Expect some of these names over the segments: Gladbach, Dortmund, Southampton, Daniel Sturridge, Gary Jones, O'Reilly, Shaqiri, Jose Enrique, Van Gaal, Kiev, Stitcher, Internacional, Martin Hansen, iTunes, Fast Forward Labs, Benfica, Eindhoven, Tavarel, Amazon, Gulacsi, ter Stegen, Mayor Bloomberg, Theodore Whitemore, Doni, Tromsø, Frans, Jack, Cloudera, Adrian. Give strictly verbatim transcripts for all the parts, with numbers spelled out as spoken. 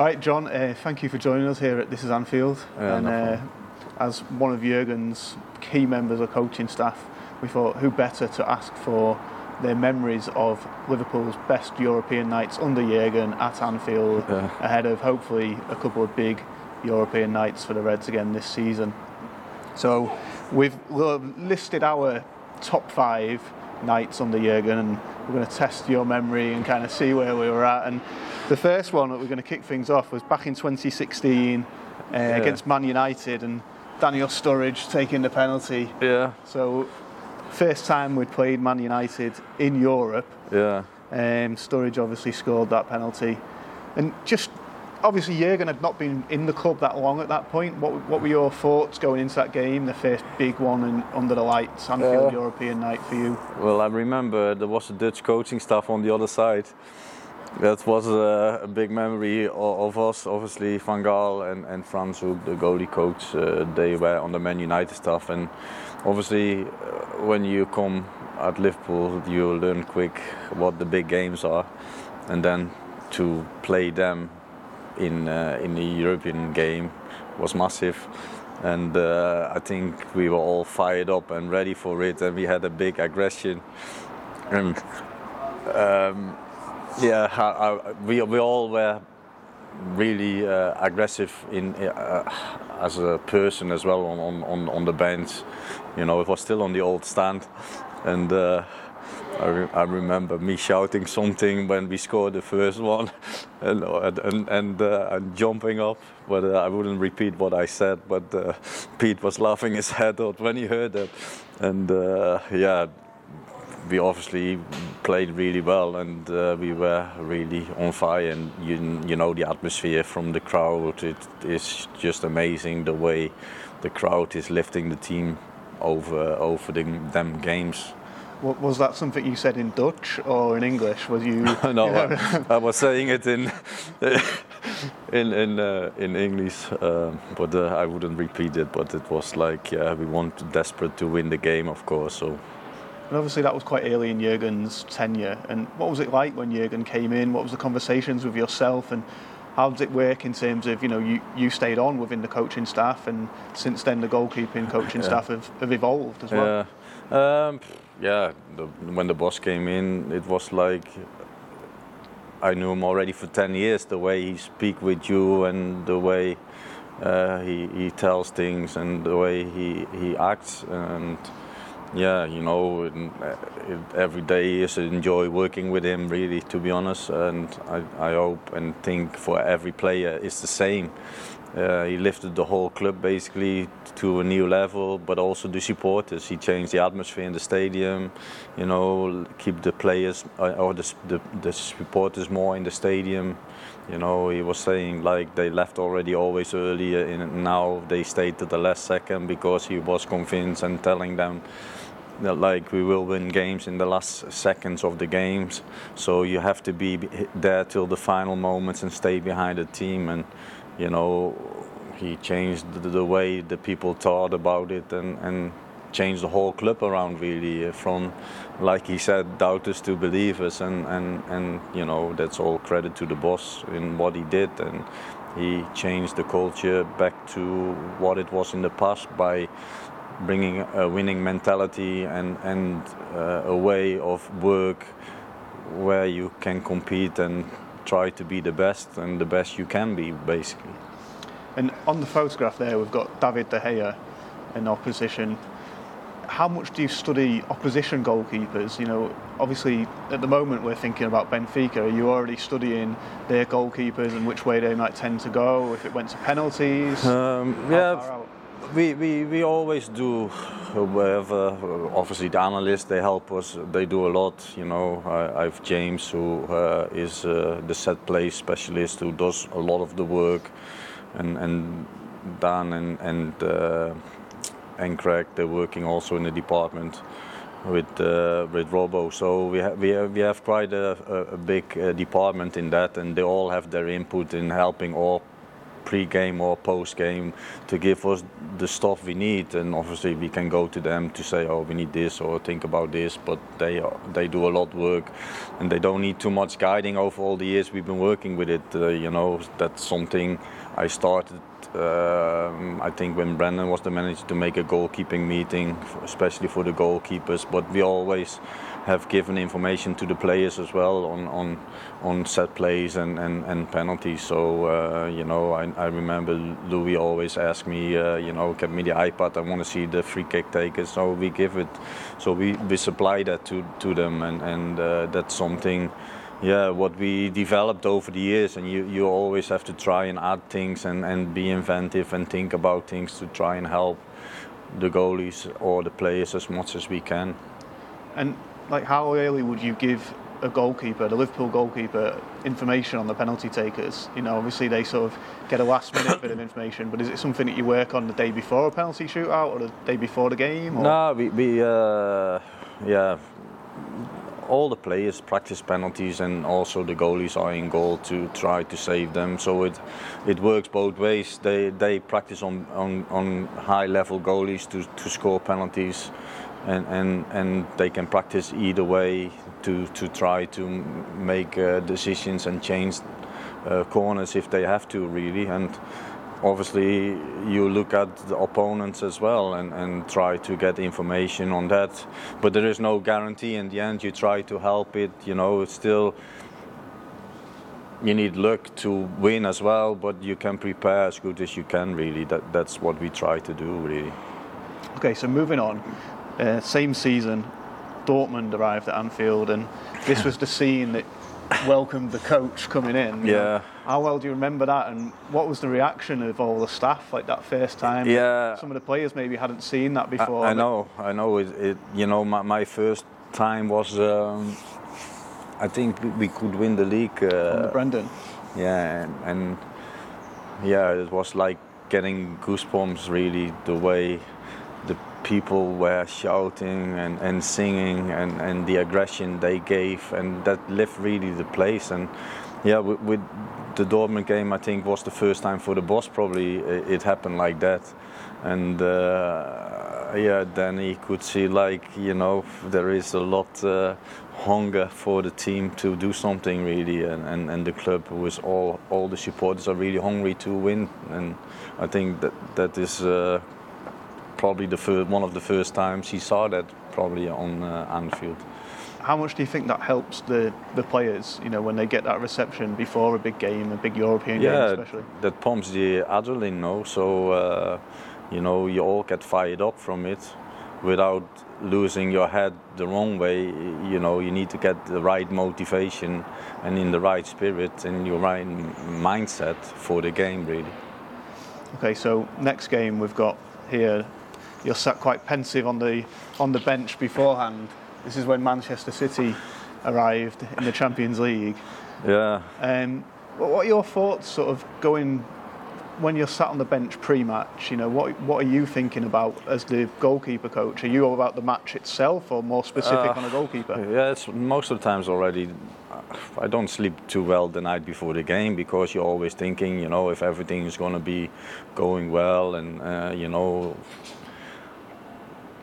All right, John, uh, thank you for joining us here at This is Anfield. Yeah, and uh, as one of Jürgen's key members of coaching staff, we thought who better to ask for their memories of Liverpool's best European nights under Jürgen at Anfield, yeah. ahead of hopefully a couple of big European nights for the Reds again this season. So we've listed our top five nights under Jürgen, and we're going to test your memory and kind of see where we were at. And the first one that we're going to kick things off was back in twenty sixteen uh, yeah. against Man United, and Daniel Sturridge taking the penalty. Yeah. So first time we'd played Man United in Europe. Yeah. Um, Sturridge obviously scored that penalty, and just obviously Jürgen had not been in the club that long at that point. What what were your thoughts going into that game, the first big one in, under the lights, Anfield yeah. European night for you? Well, I remember there was a Dutch coaching staff on the other side. That was a, a big memory of, of us. Obviously, Van Gaal and, and Frans, who the goalie coach, uh, they were on the Man United staff. And obviously, uh, when you come at Liverpool, you learn quick what the big games are, and then to play them in uh, in the European game was massive. And uh, I think we were all fired up and ready for it, and we had a big aggression. And, um, Yeah, I, I, we we all were really uh, aggressive in uh, as a person as well on, on, on the bench. You know, it was still on the old stand, and uh, I, re- I remember me shouting something when we scored the first one, and and and, uh, and jumping up. But uh, I wouldn't repeat what I said. But uh, Pete was laughing his head off when he heard that, and uh, yeah. We obviously played really well, and uh, we were really on fire. And you, you know, the atmosphere from the crowd, it is just amazing the way the crowd is lifting the team over over the, them games. Was that something you said in Dutch or in English? Was you? No, you know? I, I was saying it in in in, uh, in English, uh, but uh, I wouldn't repeat it. But it was like, yeah, we want desperate to win the game, of course. So. And obviously that was quite early in Jürgen's tenure. And what was it like when Jürgen came in? What was the conversations with yourself, and how did it work in terms of, you know, you, you stayed on within the coaching staff, and since then the goalkeeping coaching yeah. staff have, have evolved as well? Yeah, um, yeah. The, when the boss came in, it was like I knew him already for ten years, the way he speaks with you and the way uh, he, he tells things and the way he, he acts. And yeah, you know, every day is enjoy working with him, really, to be honest. And I, I hope and think for every player it's the same. Uh, he lifted the whole club basically to a new level, but also the supporters. He changed the atmosphere in the stadium, you know, keep the players or the the, the supporters more in the stadium. You know, he was saying like they left already always earlier, and now they stayed to the last second because he was convinced and telling them that like we will win games in the last seconds of the games. So you have to be there till the final moments and stay behind the team. And you know, he changed the way the people thought about it, and, and changed the whole club around, really, from, like he said, doubters to believers. And, and, and you know, that's all credit to the boss in what he did. And he changed the culture back to what it was in the past by bringing a winning mentality and, and uh, a way of work where you can compete and try to be the best and the best you can be, basically. And on the photograph there, we've got David De Gea in opposition. How much do you study opposition goalkeepers? You know, obviously at the moment we're thinking about Benfica. Are you already studying their goalkeepers and which way they might tend to go, if it went to penalties? Um, yeah, far out? We, we, we always do. Wherever, obviously the analysts, they help us, they do a lot. You know, I, I have James, who uh, is uh, the set play specialist, who does a lot of the work, and, and Dan and and, uh, and Craig, they're working also in the department with uh, with Robbo. So we ha- we have we have quite a, a big uh, department in that, and they all have their input in helping all pre-game or post-game to give us the stuff we need, and obviously we can go to them to say, oh, we need this or think about this, but they are, they do a lot of work and they don't need too much guiding. Over all the years we've been working with it, uh, you know, that's something I started, um, I think when Brendan was the manager, to make a goalkeeping meeting, especially for the goalkeepers, but we always have given information to the players as well on on, on set plays and, and, and penalties. So, uh, you know, I, I remember Louis always asked me, uh, you know, give me the iPad, I want to see the free kick taken. So we give it, so we, we supply that to, to them, and, and uh, that's something, yeah, what we developed over the years. And you, you always have to try and add things and, and be inventive and think about things to try and help the goalies or the players as much as we can. And like, how early would you give a goalkeeper, the Liverpool goalkeeper, information on the penalty takers? You know, obviously they sort of get a last minute bit of information, but is it something that you work on the day before a penalty shootout or the day before the game? Or? No, we, we uh, yeah, all the players practice penalties, and also the goalies are in goal to try to save them. So it it works both ways. They they practice on, on, on high level goalies to, to score penalties. And, and and they can practice either way to, to try to make uh, decisions and change uh, corners if they have to, really. And obviously you look at the opponents as well and, and try to get information on that. But there is no guarantee in the end. You try to help it, you know, it's still... You need luck to win as well, but you can prepare as good as you can, really. That That's what we try to do, really. Okay, so moving on. Uh, same season, Dortmund arrived at Anfield, and this was the scene that welcomed the coach coming in. Yeah. Know? How well do you remember that, and what was the reaction of all the staff like that first time? Yeah. Some of the players maybe hadn't seen that before. I, I know, I know. It, it, you know, my, my first time was, um, I think we could win the league. Uh, Under Brendan. Yeah, and, and yeah, it was like getting goosebumps, really, the way the people were shouting and, and singing and, and the aggression they gave, and that left really the place. And yeah, with, with the Dortmund game, I think was the first time for the boss, probably it happened like that. And uh, yeah, then he could see, like, you know, there is a lot uh, hunger for the team to do something, really, and, and, and the club was all all the supporters are really hungry to win. And I think that that is. Uh, Probably the first, one of the first times he saw that, probably on uh, Anfield. How much do you think that helps the, the players? You know, when they get that reception before a big game, a big European yeah, game especially. Yeah, that pumps the adrenaline, no? So uh, you know, you all get fired up from it, without losing your head the wrong way. You know, you need to get the right motivation and in the right spirit and your right mindset for the game, really. Okay, so next game we've got here. You're sat quite pensive on the on the bench beforehand. This is when Manchester City arrived in the Champions League. Yeah. Um, what are your thoughts, sort of going when you're sat on the bench pre-match? You know, what what are you thinking about as the goalkeeper coach? Are you all about the match itself, or more specific uh, on a goalkeeper? Yeah, it's most of the times already. I don't sleep too well the night before the game, because you're always thinking, you know, if everything is going to be going well, and uh, you know.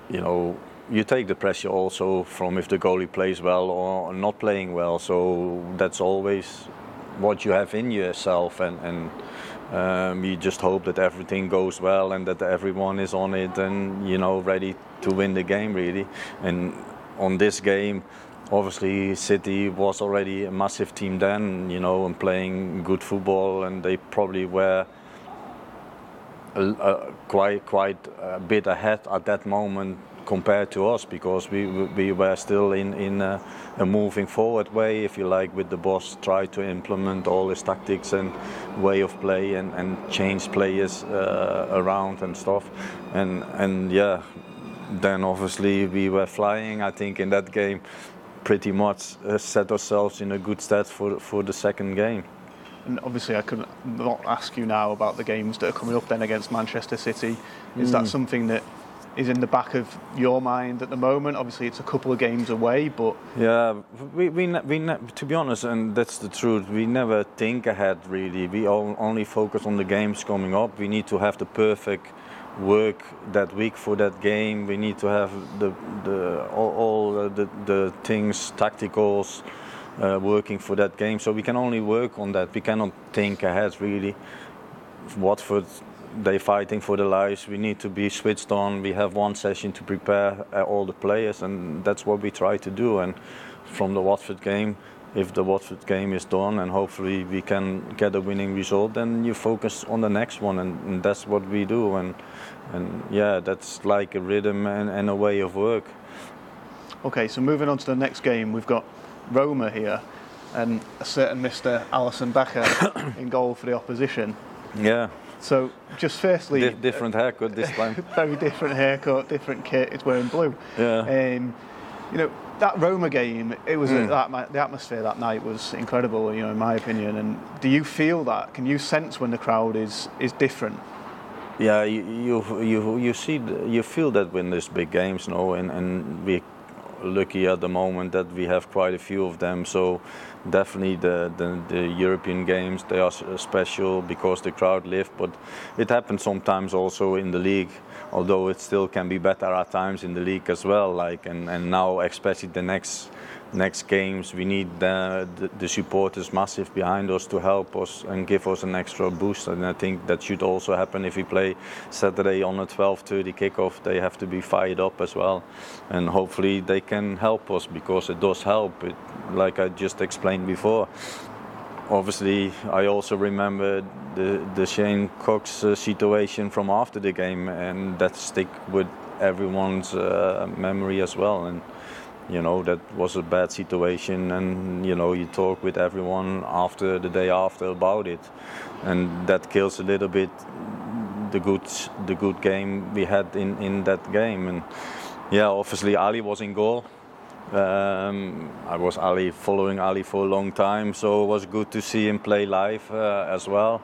You know, you take the pressure also from if the goalie plays well or not playing well. So that's always what you have in yourself, and, and um, you just hope that everything goes well and that everyone is on it and, you know, ready to win the game, really. And on this game, obviously City was already a massive team then, you know, and playing good football, and they probably were Uh, quite quite a bit ahead at that moment compared to us, because we we were still in in a, a moving forward way, if you like, with the boss try to implement all his tactics and way of play and, and change players uh, around and stuff, and and yeah, then obviously we were flying. I think in that game, pretty much uh, set ourselves in a good stead for for the second game. And obviously, I could not ask you now about the games that are coming up then against Manchester City. Is mm. that something that is in the back of your mind at the moment? Obviously, it's a couple of games away, but yeah, we we we to be honest, and that's the truth. We never think ahead really. We all only focus on the games coming up. We need to have the perfect work that week for that game. We need to have the the all, all the the things tacticals uh, working for that game. So we can only work on that. We cannot think ahead really. Watford, they're fighting for their lives. We need to be switched on. We have one session to prepare all the players, and that's what we try to do. And from the Watford game, if the Watford game is done and hopefully we can get a winning result, then you focus on the next one, and, and that's what we do. And and yeah, that's like a rhythm and, and a way of work. Okay, so moving on to the next game, we've got Roma here and a certain Mister Alisson Becker in goal for the opposition. Yeah. So, just firstly... D- different haircut this time. Very different haircut, different kit. It's wearing blue. Yeah. Um, you know, that Roma game, it was mm. a, that the atmosphere that night was incredible, you know, in my opinion. And do you feel that? Can you sense when the crowd is, is different? Yeah, you you you, you see you feel that when there's big games, you know, and, and we're lucky at the moment that we have quite a few of them. So definitely the, the, the European games, they are special because the crowd live, but it happens sometimes also in the league, although it still can be better at times in the league as well. Like and, and now especially the next next games, we need the, the, the supporters massive behind us to help us and give us an extra boost. And I think that should also happen if we play Saturday on a twelve thirty kickoff. They have to be fired up as well, and hopefully they can help us, because it does help. It, like I just explained before, obviously I also remember the, the Shane Cox uh, situation from after the game, and that stick with everyone's uh, memory as well. And you know, that was a bad situation, and you know, you talk with everyone after the day after about it, and that kills a little bit the good the good game we had in, in that game. And yeah, obviously Ali was in goal. Um, I was Ali following Ali for a long time, so it was good to see him play live uh, as well.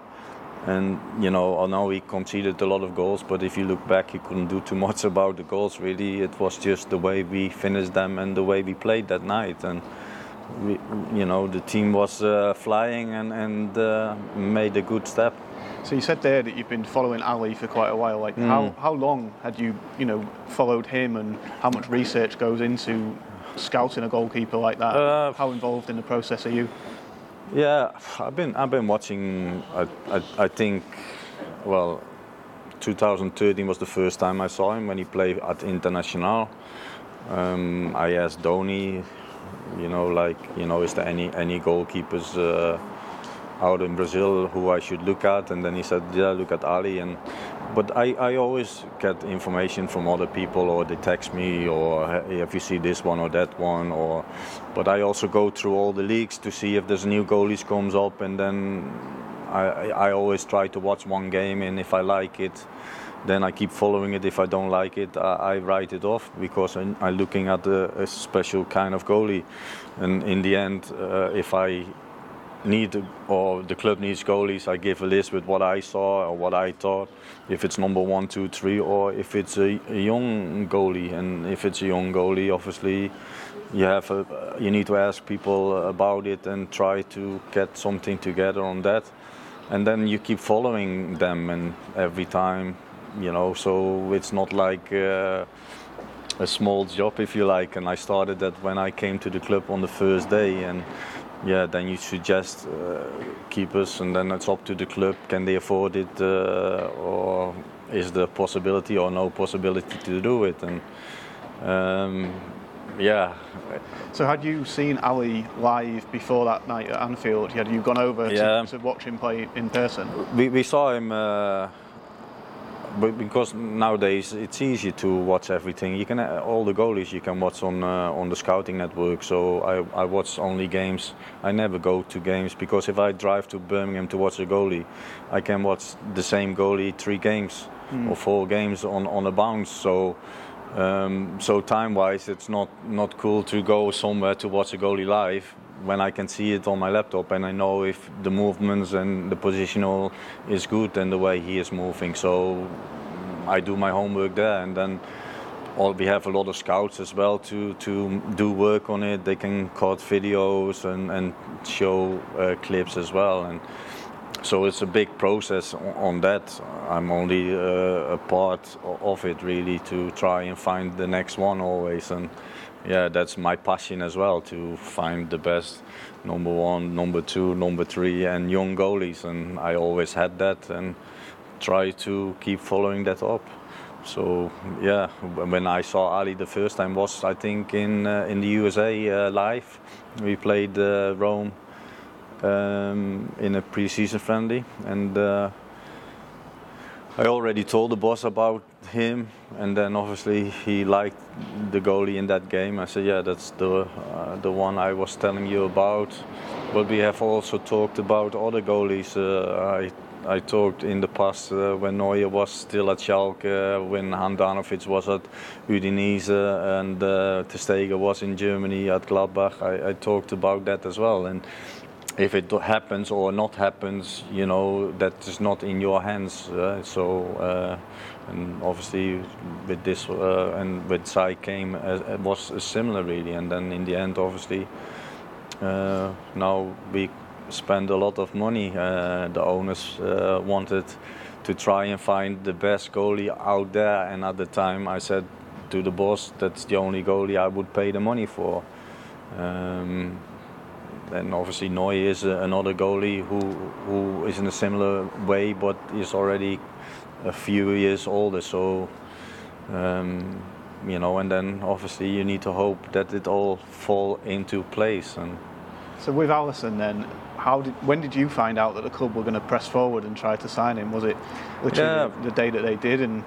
And you know, I know he conceded a lot of goals, but if you look back, he couldn't do too much about the goals really. It was just the way we finished them and the way we played that night. And we, you know, the team was uh, flying and, and uh, made a good step. So you said there that you've been following Ali for quite a while. Like mm. how how long had you you know followed him, and how much research goes into scouting a goalkeeper like that? Uh, how involved in the process are you? Yeah, I've been I've been watching. I, I I think, well, twenty thirteen was the first time I saw him when he played at Internacional. Um, I asked Doni, you know, like you know, is there any any goalkeepers uh, out in Brazil who I should look at? And then he said, yeah, look at Ali. And but I, I always get information from other people, or they text me, or hey, if you see this one or that one, or but I also go through all the leagues to see if there's new goalies comes up, and then I, I always try to watch one game, and if I like it, then I keep following it. If I don't like it, I, I write it off, because I'm, I'm looking at a, a special kind of goalie. And in the end, uh, if I need or the club needs goalies, I give a list with what I saw or what I thought, if it's number one, two, three, or if it's a, a young goalie. And if it's a young goalie, obviously you have a, you need to ask people about it and try to get something together on that. And then you keep following them, and every time, you know, so it's not like uh, a small job, if you like. And I started that when I came to the club on the first day. And yeah, then you suggest uh, keepers, and then it's up to the club. Can they afford it, uh, or is there possibility or no possibility to do it? And um, yeah. So had you seen Ali live before that night at Anfield? Had you gone over yeah. to, to watch him play in person? We, we saw him. Uh, But because nowadays it's easy to watch everything. You can all the goalies you can watch on uh, on the scouting network. So I, I watch only games. I never go to games, because if I drive to Birmingham to watch a goalie, I can watch the same goalie three games mm. or four games on, on a bounce. So um, so time wise, it's not not cool to go somewhere to watch a goalie live, when I can see it on my laptop and I know if the movements and the positional is good and the way he is moving. So I do my homework there, and then all, we have a lot of scouts as well to, to do work on it. They can cut videos and, and show uh, clips as well. And so it's a big process on that. I'm only uh, a part of it, really, to try and find the next one always. And yeah, that's my passion as well, to find the best number one, number two, number three, and young goalies. And I always had that and try to keep following that up. So yeah, when I saw Ali the first time was, I think, in uh, in the U S A uh, live. We played uh, Rome. Um, in a pre-season friendly, and uh, I already told the boss about him, and then obviously he liked the goalie in that game. I said, yeah, that's the uh, the one I was telling you about. But we have also talked about other goalies. Uh, I I talked in the past uh, when Neuer was still at Schalke, uh, when Handanovic was at Udinese, and uh, ter Stegen was in Germany at Gladbach. I, I talked about that as well. And if it happens or not happens, you know, that is not in your hands. Uh, so, uh, and obviously with this uh, and with Sai came, uh, it was similar really. And then in the end, obviously, uh, now we spend a lot of money. Uh, the owners uh, wanted to try and find the best goalie out there. And at the time I said to the boss, that's the only goalie I would pay the money for. Um, And obviously Neuer is another goalie who who is in a similar way, but is already a few years older. So, um, you know, and then obviously you need to hope that it all fall into place. And so with Alisson then, how did when did you find out that the club were going to press forward and try to sign him? Was it literally yeah. the day that they did and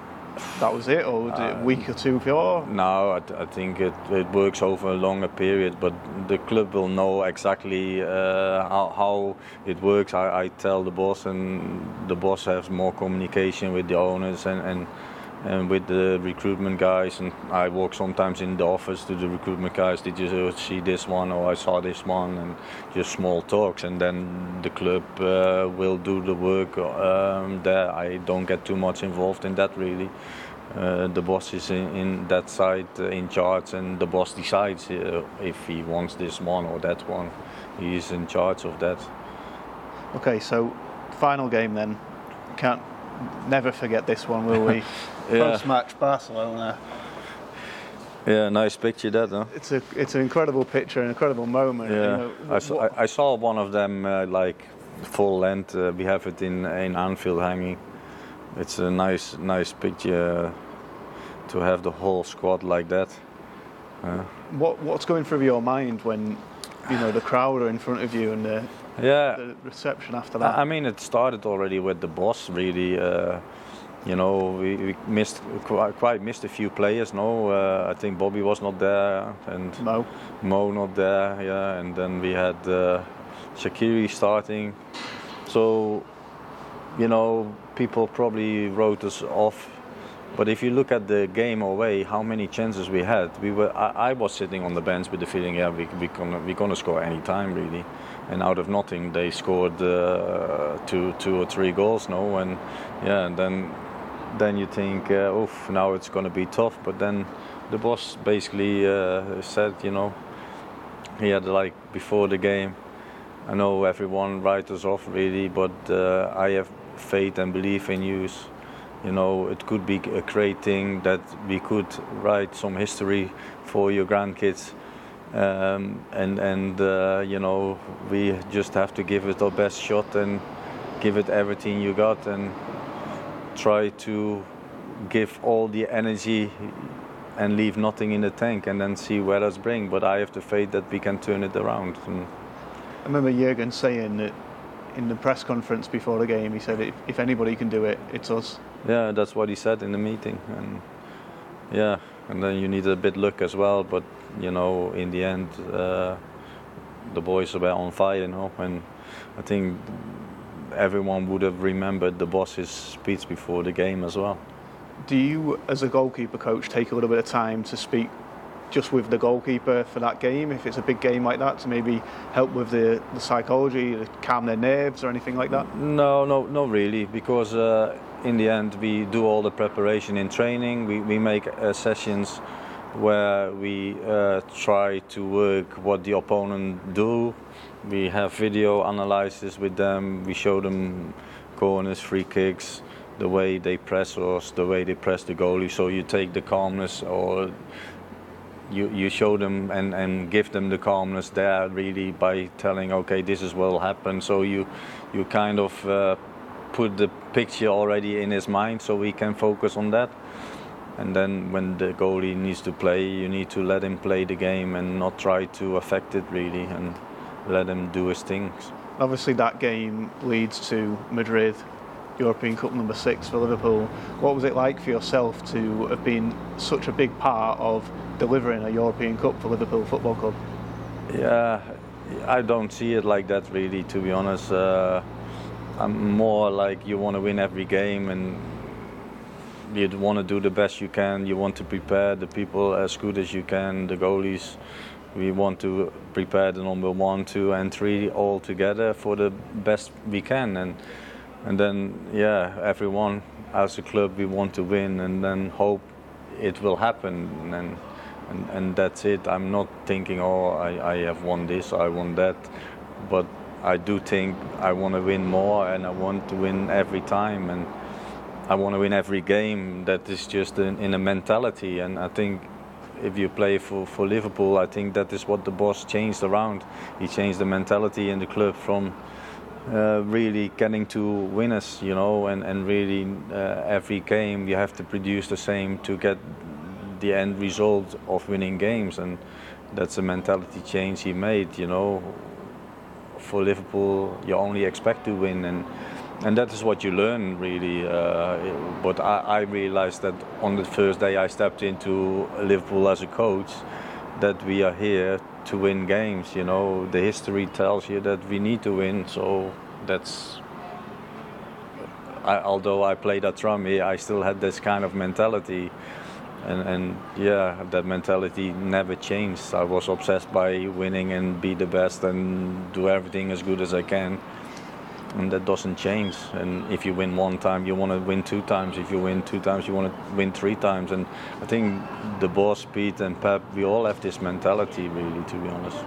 that was it, or was it a week or two before? No, I, th- I think it, it works over a longer period, but the club will know exactly uh, how, how it works. I, I tell the boss, and the boss has more communication with the owners and, and, and with the recruitment guys. And I walk sometimes in the office to the recruitment guys, did you see this one, or I saw this one, and just small talks. And then the club uh, will do the work um, there. I don't get too much involved in that really. Uh, the boss is in, in that side uh, in charge, and the boss decides uh, if he wants this one or that one. He is in charge of that. Okay, so final game then. Can't never forget this one, will we? Post-match yeah. Barcelona. Yeah, nice picture that, huh? It's a it's an incredible picture, an incredible moment. Yeah, you know, wh- I, saw, I, I saw one of them uh, like full length. Uh, we have it in in Anfield hanging. It's a nice, nice picture uh, to have the whole squad like that. Uh, what What's going through your mind when you know the crowd are in front of you and the yeah the reception after that? I mean, it started already with the boss, really. Uh, you know, we, we missed quite, quite missed a few players. No, uh, I think Bobby was not there, and Mo, Mo not there. Yeah, and then we had uh, Shaqiri starting. So, you know, people probably wrote us off, but if you look at the game away, how many chances we had, we were. I, I was sitting on the bench with the feeling, yeah, we we gonna we gonna score any time really, and out of nothing they scored uh, two two or three goals, no, and yeah, and then then you think, uh, oof, now it's gonna be tough, but then the boss basically uh, said, you know, he had like before the game, I know everyone writes us off really, but uh, I have faith and belief in you. You know, it could be a great thing that we could write some history for your grandkids, um, and and uh, you know, we just have to give it our best shot and give it everything you got and try to give all the energy and leave nothing in the tank and then see where us bring. But I have the faith that we can turn it around. And I remember Jürgen saying that in the press conference before the game, he said, if, if anybody can do it, it's us. Yeah, that's what he said in the meeting. And yeah, and then you need a bit luck as well. But, you know, in the end, uh, the boys were on fire, you know. And I think everyone would have remembered the boss's speech before the game as well. Do you, as a goalkeeper coach, take a little bit of time to speak just with the goalkeeper for that game, if it's a big game like that, to maybe help with the, the psychology, calm their nerves or anything like that? No, no, not really, because uh, in the end we do all the preparation in training. We, we make uh, sessions where we uh, try to work what the opponent do. We have video analysis with them. We show them corners, free kicks, the way they press us, the way they press the goalie. So you take the calmness, or you you show them and, and give them the calmness there, really, by telling, okay, this is what will happen. So you you kind of uh, put the picture already in his mind, so we can focus on that. And then when the goalie needs to play, you need to let him play the game and not try to affect it, really, and let him do his things. Obviously that game leads to Madrid, European Cup number six for Liverpool. What was it like for yourself to have been such a big part of delivering a European Cup for Liverpool Football Club? Yeah, I don't see it like that, really, to be honest. Uh, I'm more like, you want to win every game and you want to do the best you can. You want to prepare the people as good as you can, the goalies. We want to prepare the number one, two and three all together for the best we can. And and then, yeah, everyone as a club, we want to win and then hope it will happen. And and, and that's it. I'm not thinking, oh, I, I have won this, I won that. But I do think I want to win more, and I want to win every time. And I want to win every game. That is just in, in a mentality. And I think if you play for, for Liverpool, I think that is what the boss changed around. He changed the mentality in the club from uh, really getting to winners, you know, and, and really uh, every game you have to produce the same to get the end result of winning games. And that's a mentality change he made, you know. For Liverpool, you only expect to win. And And that is what you learn, really. Uh, but I, I realized that on the first day I stepped into Liverpool as a coach, that we are here to win games. You know, the history tells you that we need to win. So that's. I, although I played at Trummy, I still had this kind of mentality, and, and yeah, that mentality never changed. I was obsessed by winning and be the best and do everything as good as I can. And that doesn't change. And if you win one time, you want to win two times. If you win two times, you want to win three times. And I think the boss, Pete and Pep, we all have this mentality, really, to be honest.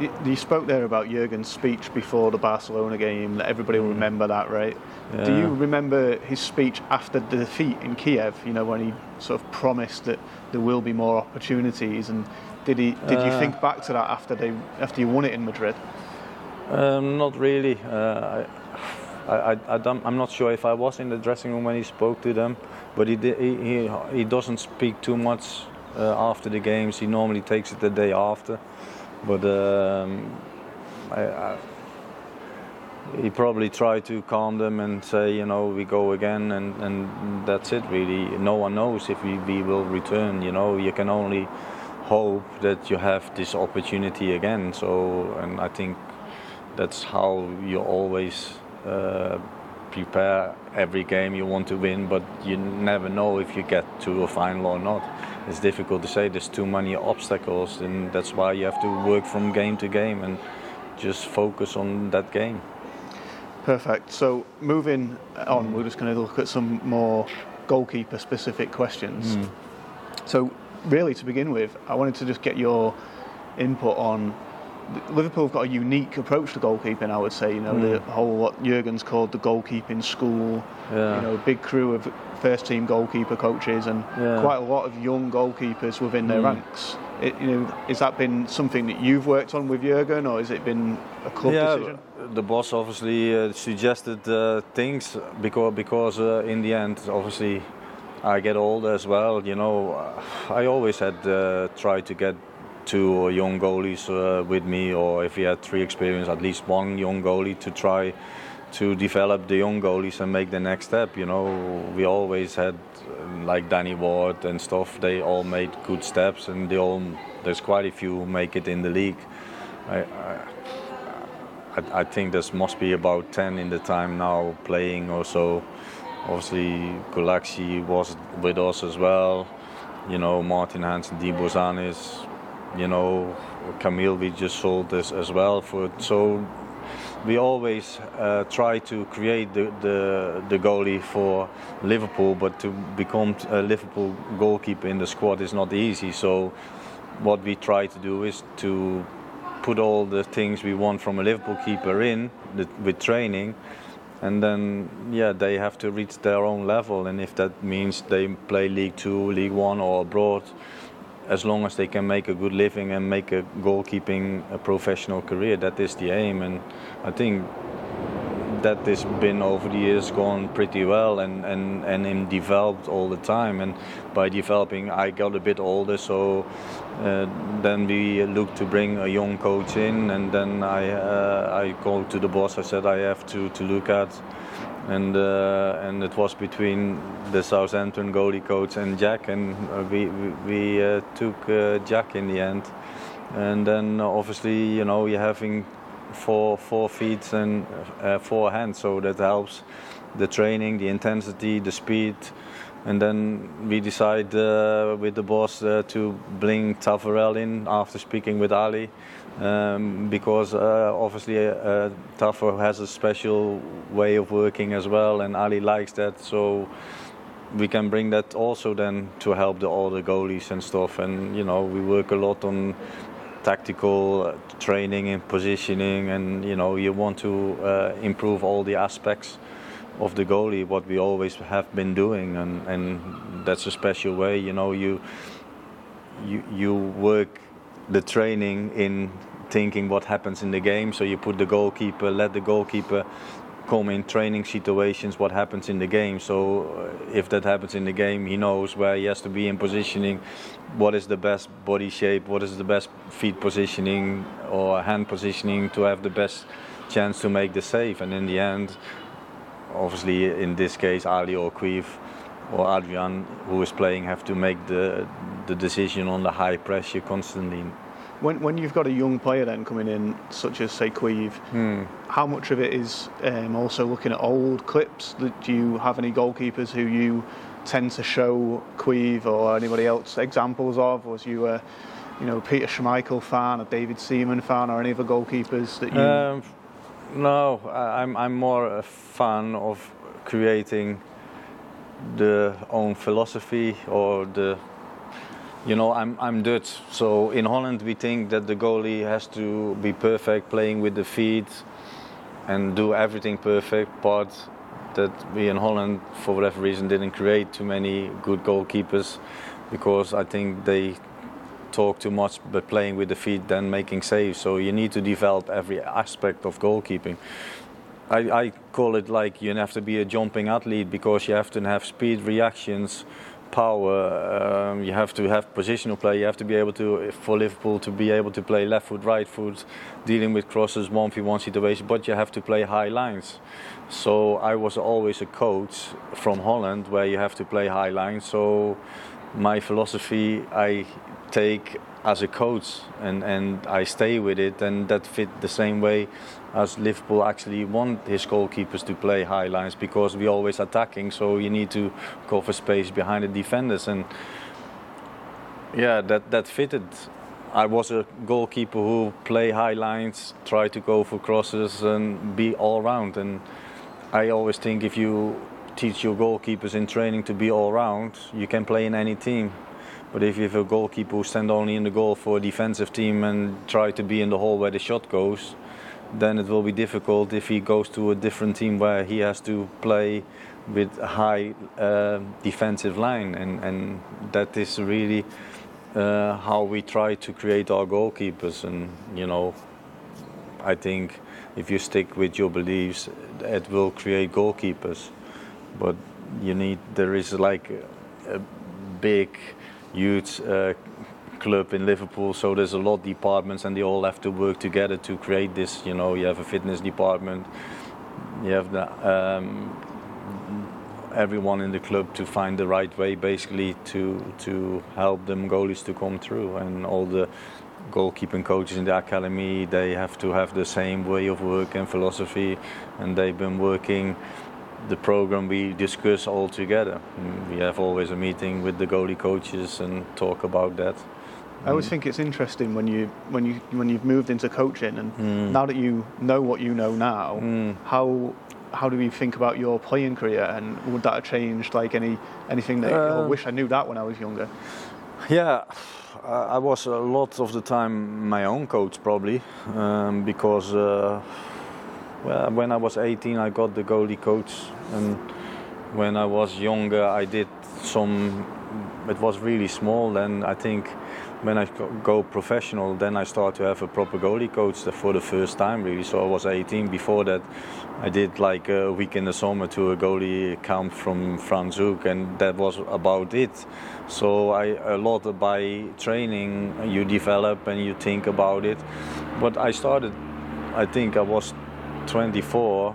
You, you spoke there about Jürgen's speech before the Barcelona game. That everybody will remember that, right? Yeah. Do you remember his speech after the defeat in Kiev, you know, when he sort of promised that there will be more opportunities? And did he? Did uh, you think back to that after they after you won it in Madrid? Um, not really. Uh, I, I, I, I don't, I'm not sure if I was in the dressing room when he spoke to them, but he did, he, he, he doesn't speak too much uh, after the games. He normally takes it the day after, but um, I, I, he probably tried to calm them and say, you know, we go again, and, and that's it, really. No one knows if we, we will return. You know, you can only hope that you have this opportunity again. So, and I think. That's how you always uh, prepare every game you want to win, but you never know if you get to a final or not. It's difficult to say. There's too many obstacles, and that's why you have to work from game to game and just focus on that game. Perfect. So moving on, we're just going to look at some more goalkeeper-specific questions. Mm. So really, to begin with, I wanted to just get your input on Liverpool have got a unique approach to goalkeeping, I would say. You know, mm. the whole what Jürgen's called the goalkeeping school. Yeah. You know, a big crew of first-team goalkeeper coaches and yeah. quite a lot of young goalkeepers within their mm. ranks. It, you know, has that been something that you've worked on with Jürgen, or has it been a club yeah, decision? The boss obviously uh, suggested uh, things because because uh, in the end, obviously, I get older as well. You know, I always had uh, tried to get. Two young goalies uh, with me, or if he had three experience, at least one young goalie to try to develop the young goalies and make the next step. You know, we always had like Danny Ward and stuff. They all made good steps, and they all there's quite a few who make it in the league. I I, I think there must be about ten in the time now playing or so. Obviously, Gulacsi was with us as well. you know, Martin Hansen, Di Bozanis, you know, Camille we just sold this as well for. So we always uh, try to create the, the the goalie for Liverpool, but to become a Liverpool goalkeeper in the squad is not easy. So what we try to do is to put all the things we want from a Liverpool keeper in the, with training, and then yeah, they have to reach their own level. And if that means they play League Two, League One, or abroad, as long as they can make a good living and make a goalkeeping a professional career, that is the aim. And I think that has been over the years gone pretty well and and and I'm developed all the time. And by developing, I got a bit older, so uh, then we look to bring a young coach in, and then I uh, I called to the boss. I said I have to to look at. And uh, and it was between the Southampton goalie coach and Jack, and we we uh, took uh, Jack in the end. And then obviously, you know, you're having four four feet and uh, four hands, so that helps the training, the intensity, the speed. And then we decide uh, with the boss uh, to bring Tavarel in after speaking with Ali, um, because uh, obviously uh, Tafa has a special way of working as well, and Ali likes that, so we can bring that also then to help the older goalies and stuff. And you know, we work a lot on tactical training and positioning, and you know, you want to uh, improve all the aspects of the goalie, what we always have been doing, and, and that's a special way. You know, you, you you work the training in thinking what happens in the game. So you put the goalkeeper, let the goalkeeper come in training situations, what happens in the game. So if that happens in the game, he knows where he has to be in positioning, what is the best body shape, what is the best feet positioning or hand positioning to have the best chance to make the save. And in the end, obviously, in this case, Ali or Kiev or Adrian, who is playing, have to make the the decision on the high pressure constantly. When when you've got a young player then coming in, such as say Kiev, hmm. how much of it is um, also looking at old clips? Do you have any goalkeepers who you tend to show Kiev or anybody else examples of? Was you a you know Peter Schmeichel fan, a David Seaman fan, or any other goalkeepers that you? Um, No, I'm I'm more a fan of creating the own philosophy or the, you know, I'm I'm Dutch. So in Holland we think that the goalie has to be perfect, playing with the feet and do everything perfect. But that we in Holland, for whatever reason, didn't create too many good goalkeepers, because I think they talk too much but playing with the feet than making saves. So you need to develop every aspect of goalkeeping. I, I call it like you have to be a jumping athlete, because you have to have speed, reactions, power, um, you have to have positional play, you have to be able to, for Liverpool, to be able to play left foot, right foot, dealing with crosses, one v one situation, but you have to play high lines. So I was always a coach from Holland where you have to play high lines. So my philosophy I take as a coach, and, and I stay with it, and that fit the same way as Liverpool actually want his goalkeepers to play high lines, because we're always attacking, so you need to cover space behind the defenders. And yeah, that, that fitted. I was a goalkeeper who play high lines, try to go for crosses and be all round. And I always think if you teach your goalkeepers in training to be all round, you can play in any team. But if you have a goalkeeper who stands only in the goal for a defensive team and try to be in the hole where the shot goes, then it will be difficult if he goes to a different team where he has to play with a high uh, defensive line. And, and that is really uh, how we try to create our goalkeepers. And, you know, I think if you stick with your beliefs, it will create goalkeepers. But you need, there is like a, a big... huge uh, club in Liverpool, so there's a lot of departments and they all have to work together to create this. You know, you have a fitness department, you have the, um, everyone in the club to find the right way basically to to help them goalies to come through. And all the goalkeeping coaches in the academy, they have to have the same way of work and philosophy, and they've been working the program we discuss all together. We have always a meeting with the goalie coaches and talk about that. I always think it's interesting when you when you when you've moved into coaching, and mm. now that you know what you know now, mm. how how do you think about your playing career, and would that have changed like any anything that uh, I wish I knew that when I was younger? Yeah, I was a lot of the time my own coach probably, um, because uh, well, when I was eighteen I got the goalie coach, and when I was younger I did some. It was really small, and I think when I go professional, then I start to have a proper goalie coach for the first time, really. So I was eighteen. Before that, I did like a week in the summer to a goalie camp from Frans, and that was about it. So I a lot by training, you develop and you think about it. But I started, I think I was twenty-four,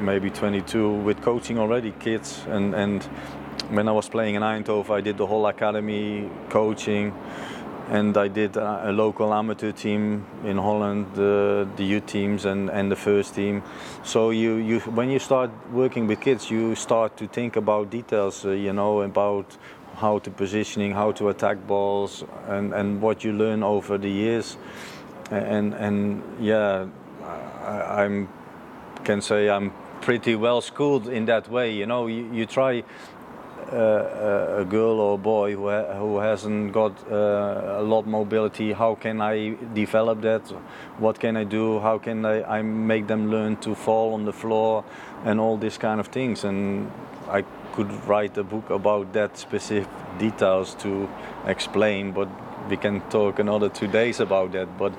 maybe twenty-two, with coaching already kids, and and. When I was playing in Eindhoven, I did the whole academy coaching, and I did a, a local amateur team in Holland, uh, the youth teams and, and the first team. So you, you when you start working with kids, you start to think about details, uh, you know, about how to positioning, how to attack balls, and, and what you learn over the years. And and yeah, I I'm, can say I'm pretty well schooled in that way. You know, you, you try. Uh, a girl or a boy who, ha- who hasn't got uh, a lot of mobility, how can I develop that? What can I do? How can I, I make them learn to fall on the floor and all these kind of things? And I could write a book about that specific details to explain, but we can talk another two days about that. But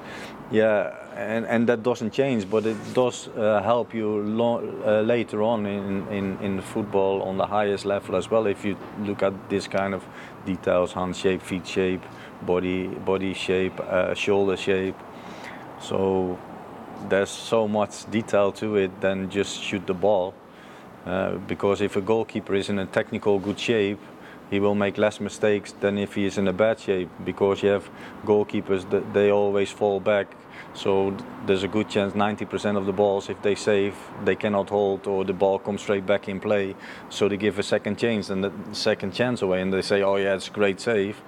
yeah, and, and that doesn't change, but it does uh, help you lo- uh, later on in, in, in football on the highest level as well. If you look at this kind of details, hand shape, feet shape, body body shape, uh, shoulder shape. So there's so much detail to it than just shoot the ball. Uh, because if a goalkeeper is in a technical good shape, he will make less mistakes than if he is in a bad shape, because you have goalkeepers that they always fall back. So there's a good chance ninety percent of the balls, if they save, they cannot hold, or the ball comes straight back in play. So they give a second chance and the second chance away, and they say, "Oh yeah, it's a great save."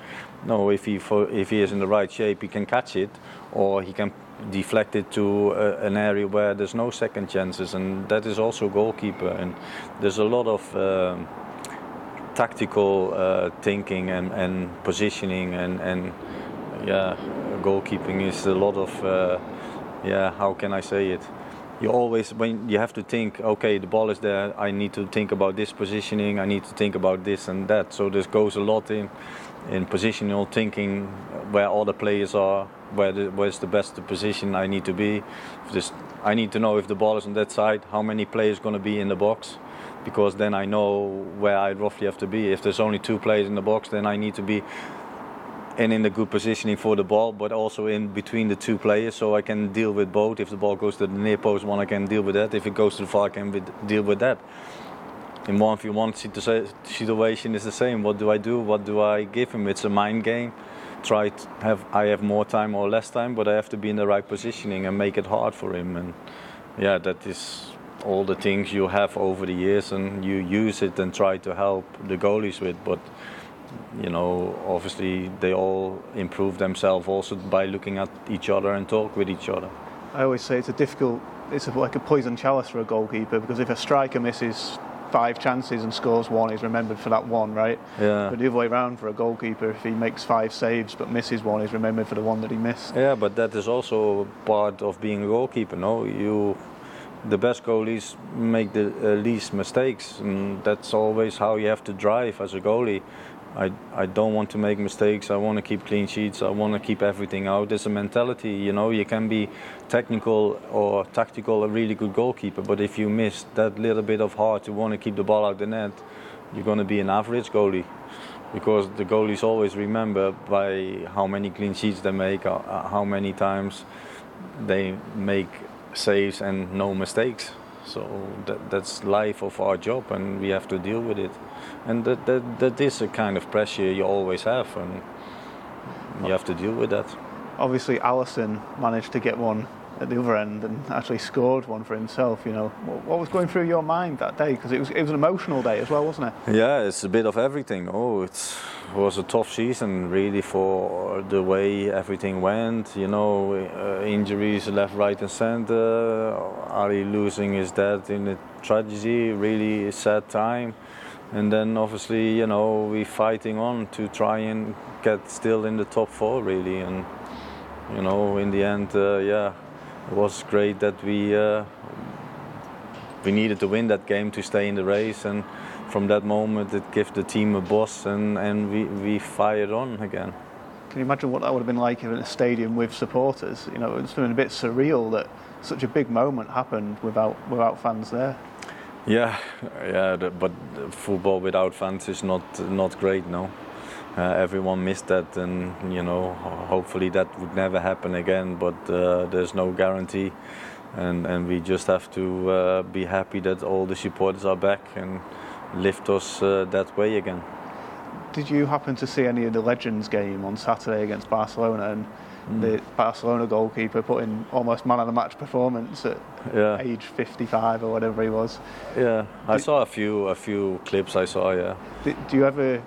No, if he if he is in the right shape, he can catch it, or he can deflect it to a, an area where there's no second chances, and that is also goalkeeper. And there's a lot of. Um, tactical uh, thinking and, and positioning and, and yeah, goalkeeping is a lot of uh, yeah, how can I say it? You always, when you have to think, okay, the ball is there, I need to think about this positioning, I need to think about this and that. So this goes a lot in in positional thinking, where all the players are, where the, where's the best position I need to be. This, I need to know if the ball is on that side, how many players going to be in the box. Because then I know where I roughly have to be. If there's only two players in the box, then I need to be in, in the good positioning for the ball, but also in between the two players, so I can deal with both. If the ball goes to the near post one, I can deal with that. If it goes to the far, I can be, deal with that. In one v one situation is the same. What do I do? What do I give him? It's a mind game. Try to have I have more time or less time, but I have to be in the right positioning and make it hard for him. And yeah, that is. All the things you have over the years, and you use it and try to help the goalies with. But you know, obviously they all improve themselves also by looking at each other and talk with each other. I always say it's a difficult, it's like a poison chalice for a goalkeeper, because if a striker misses five chances and scores one, he's remembered for that one, right? Yeah. But the other way around for a goalkeeper, if he makes five saves but misses one, he's remembered for the one that he missed. Yeah, but that is also part of being a goalkeeper, no? You... The best goalies make the uh, least mistakes, and that's always how you have to drive as a goalie. I I don't want to make mistakes. I want to keep clean sheets. I want to keep everything out. There's a mentality, you know. You can be technical or tactical, a really good goalkeeper, but if you miss that little bit of heart, you want to keep the ball out the net, you're going to be an average goalie, because the goalies always remember by how many clean sheets they make, how many times they make saves and no mistakes. So that, that's life of our job, and we have to deal with it. And that that, that is a kind of pressure you always have, and you have to deal with that. Obviously Alisson managed to get one at the other end and actually scored one for himself. You know, what was going through your mind that day? Because it was it was an emotional day as well, wasn't it? Yeah, it's a bit of everything. Oh, it's, it was a tough season really for the way everything went. You know, uh, injuries left, right, and centre. Ali losing his dad in a tragedy, really sad time. And then obviously, you know, we fighting on to try and get still in the top four really. And you know, in the end, uh, yeah. It was great that we uh, we needed to win that game to stay in the race, and from that moment it gave the team a boss, and, and we, we fired on again. Can you imagine what that would have been like in a stadium with supporters? You know, it's been a bit surreal that such a big moment happened without without fans there. Yeah, yeah, but football without fans is not not great, no. Uh, everyone missed that, and you know, hopefully that would never happen again, but uh, there's no guarantee, and and we just have to uh, be happy that all the supporters are back and lift us uh, that way again. Did you happen to see any of the Legends game on Saturday against Barcelona, and mm. the Barcelona goalkeeper put in almost man of the match performance at yeah. age fifty-five or whatever he was? Yeah, I did, saw a few a few clips I saw, yeah. Did, do you ever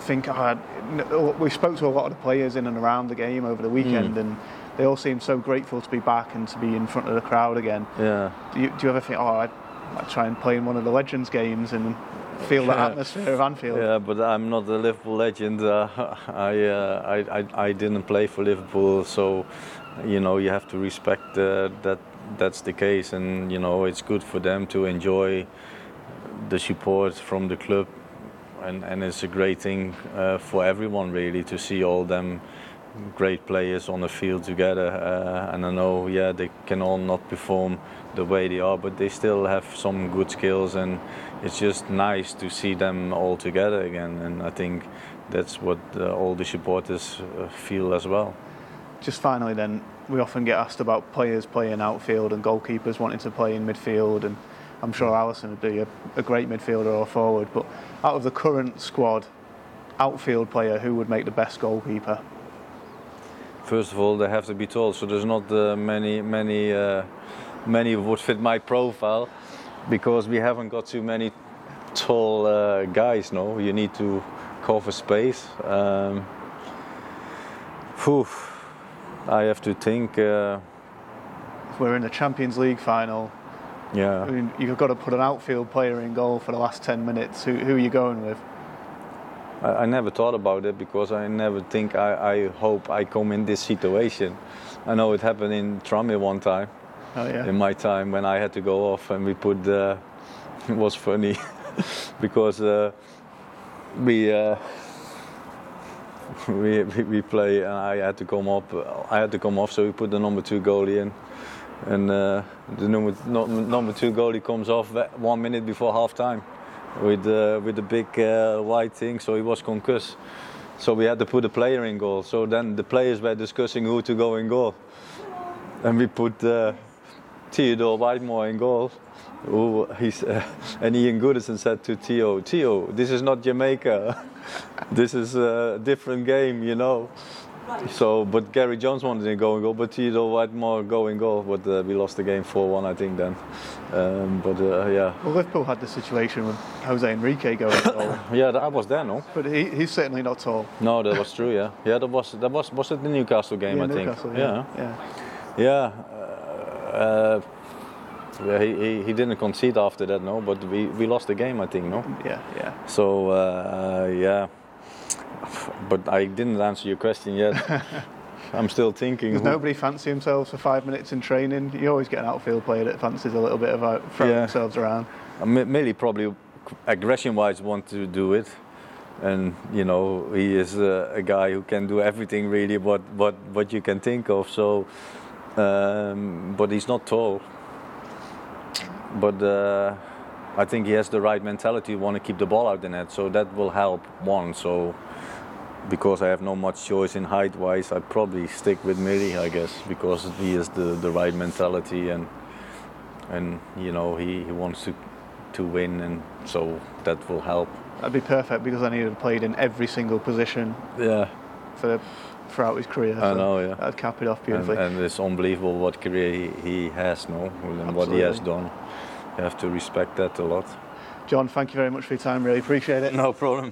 think oh, we spoke to a lot of the players in and around the game over the weekend, mm. and they all seemed so grateful to be back and to be in front of the crowd again. Yeah. Do you, do you ever think, oh, I'd, I'd try and play in one of the Legends games and feel yeah. that atmosphere of Anfield? Yeah, but I'm not a Liverpool legend. Uh, I, uh, I, I I didn't play for Liverpool, so you know you have to respect uh, that that's the case, and you know it's good for them to enjoy the support from the club. And, and it's a great thing uh, for everyone really to see all them great players on the field together. Uh, and I know, yeah, they can all not perform the way they are, but they still have some good skills. And it's just nice to see them all together again. And I think that's what uh, all the supporters uh, feel as well. Just finally, then, we often get asked about players playing outfield and goalkeepers wanting to play in midfield, and I'm sure Alisson would be a, a great midfielder or forward, but out of the current squad, outfield player, who would make the best goalkeeper? First of all, they have to be tall, so there's not uh, many, many, uh, many would fit my profile, because we haven't got too many tall uh, guys. No, you need to cover space. Um, whew, I have to think. Uh, if we're in the Champions League final. Yeah, I mean, you've got to put an outfield player in goal for the last ten minutes. Who, who are you going with? I, I never thought about it, because I never think I, I hope I come in this situation. I know it happened in Tromsø one time, oh, yeah. in my time when I had to go off, and we put. Uh, it was funny because uh, we. Uh, we we play, and I had to come up. I had to come off, so we put the number two goalie in. And uh, the number, no, number two goalie comes off one minute before half time with uh, with the big uh, white thing, so he was concussed. So we had to put a player in goal. So then the players were discussing who to go in goal. And we put uh, Theodore Whitemore in goal. Ooh, he's, uh, and Ian Goodison said to Theo, Theo, this is not Jamaica. This is a different game, you know. Right. So, but Gary Jones wanted to go and goal, but Theodore Whitemore go and goal, but uh, we lost the game four one, I think, then. Um, but, uh, yeah. Well, Liverpool had the situation with Jose Enrique going goal. Yeah, that was there, no? But he, he's certainly not tall. No, that was true, yeah. Yeah, that was, that was, was it the Newcastle game, yeah, I Newcastle, think? Yeah, yeah. Yeah, uh, uh, yeah he, he, he didn't concede after that, no, but we, we lost the game, I think, no? Yeah, yeah. So, uh, yeah. But I didn't answer your question yet. I'm still thinking. Does nobody fancy themselves for five minutes in training? You always get an outfield player that fancies a little bit of out, throwing yeah. themselves around. Millie probably, aggression-wise, wants to do it. And, you know, he is a, a guy who can do everything, really, what, what, what you can think of. So, um, but he's not tall. But uh, I think he has the right mentality. You want to keep the ball out the net, so that will help one. So. Because I have no much choice in height-wise, I probably stick with Millie, I guess, because he has the, the right mentality, and and you know he, he wants to to win, and so that will help. That'd be perfect, because I need to have played in every single position. Yeah. for throughout his career. I so know, yeah. That'd cap it off beautifully. And, and it's unbelievable what career he, he has now and Absolutely. what he has done. You have to respect that a lot. John, thank you very much for your time. Really appreciate it. No problem.